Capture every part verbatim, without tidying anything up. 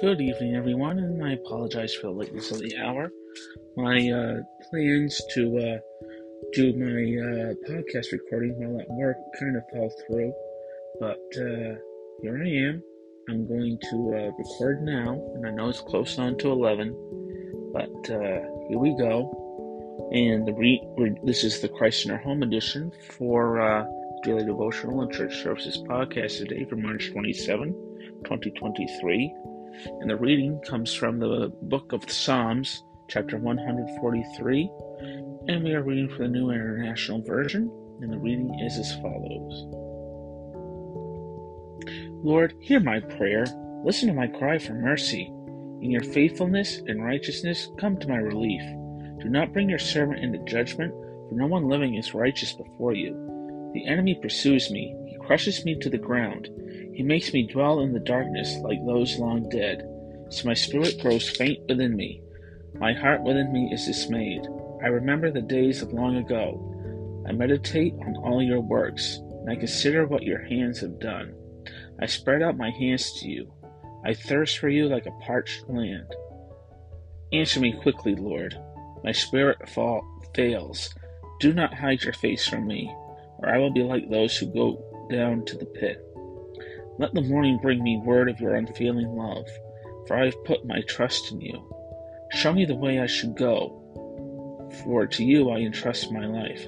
Good evening, everyone, and I apologize for the lateness of the hour. My uh, plans to uh, do my uh, podcast recording while at work kind of fell through, but uh, here I am. I'm going to uh, record now, and I know it's close on to eleven, but uh, here we go. And the re- re- this is the Christ in Our Home edition for uh, Daily Devotional and Church Services podcast today for March twenty-seventh, twenty twenty-three. And the reading comes from the book of Psalms, chapter one forty-three, and we are reading from the New International Version, and the reading is as follows. Lord, hear my prayer, listen to my cry for mercy. In your faithfulness and righteousness, come to my relief. Do not bring your servant into judgment, for no one living is righteous before you. The enemy pursues me, he crushes me to the ground. He makes me dwell in the darkness like those long dead, so my spirit grows faint within me. My heart within me is dismayed. I remember the days of long ago. I meditate on all your works, and I consider what your hands have done. I spread out my hands to you. I thirst for you like a parched land. Answer me quickly, Lord. My spirit fall, fails. Do not hide your face from me, or I will be like those who go down to the pit. Let the morning bring me word of your unfailing love, for I have put my trust in you. Show me the way I should go, for to you I entrust my life.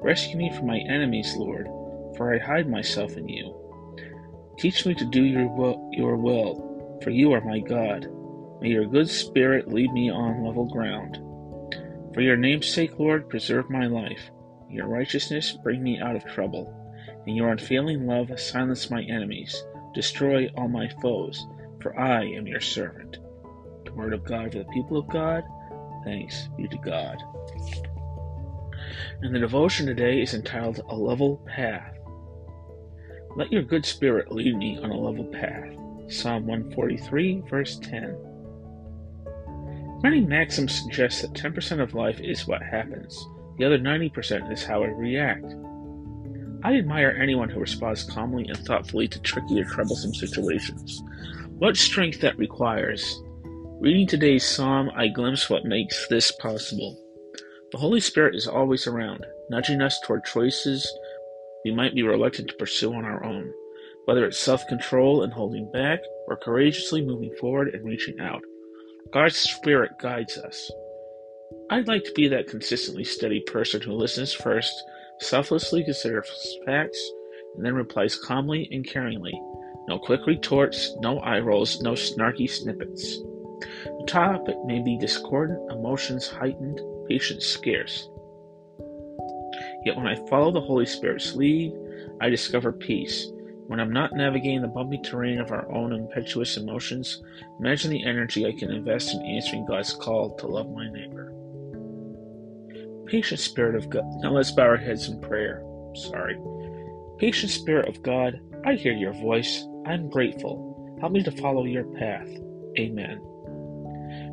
Rescue me from my enemies, Lord, for I hide myself in you. Teach me to do your will, your will, for you are my God. May your good spirit lead me on level ground. For your name's sake, Lord, preserve my life. Your righteousness bring me out of trouble. In your unfailing love, silence my enemies, destroy all my foes, for I am your servant. The word of God to the people of God, thanks be to God. And the devotion today is entitled, A Level Path. Let your good spirit lead me on a level path. Psalm one forty-three, verse ten. Many maxims suggest that ten percent of life is what happens. The other ninety percent is how I react. I admire anyone who responds calmly and thoughtfully to tricky or troublesome situations. What strength that requires. Reading today's psalm, I glimpse what makes this possible. The Holy Spirit is always around, nudging us toward choices we might be reluctant to pursue on our own, whether it's self-control and holding back, or courageously moving forward and reaching out. God's Spirit guides us. I'd like to be that consistently steady person who listens first, selflessly considers facts, and then replies calmly and caringly. No quick retorts, no eye rolls, no snarky snippets. The topic may be discordant, emotions heightened, patience scarce. Yet when I follow the Holy Spirit's lead, I discover peace. When I'm not navigating the bumpy terrain of our own impetuous emotions, imagine the energy I can invest in answering God's call to love my neighbor. Patient Spirit of God. Now let's bow our heads in prayer. Sorry. Patient Spirit of God, I hear your voice. I'm grateful. Help me to follow your path. Amen.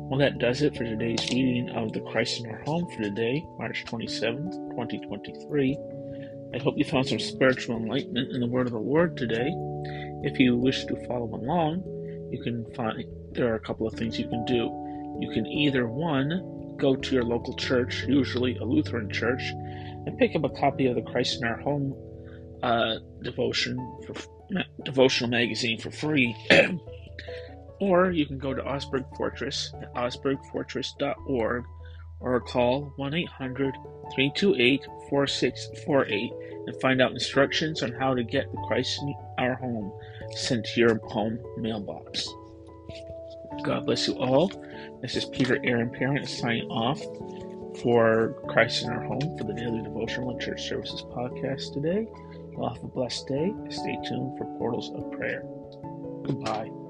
Well, that does it for today's reading of the Christ in Our Home for today, March twenty-seventh, twenty twenty-three. I hope you found some spiritual enlightenment in the Word of the Lord today. If you wish to follow along, you can find there are a couple of things you can do. You can either one. Go to your local church, usually a Lutheran church, and pick up a copy of the Christ in Our Home uh, devotion for, ma- devotional magazine for free. Or you can go to Osberg Fortress at osberg fortress dot org or call one eight hundred, three two eight, four six four eight and find out instructions on how to get the Christ in Our Home sent to your home mailbox. God bless you all. This is Peter Aaron Parent signing off for Christ in Our Home for the Daily Devotional and Church Services podcast today. Y'all have a blessed day. Stay tuned for Portals of Prayer. Goodbye.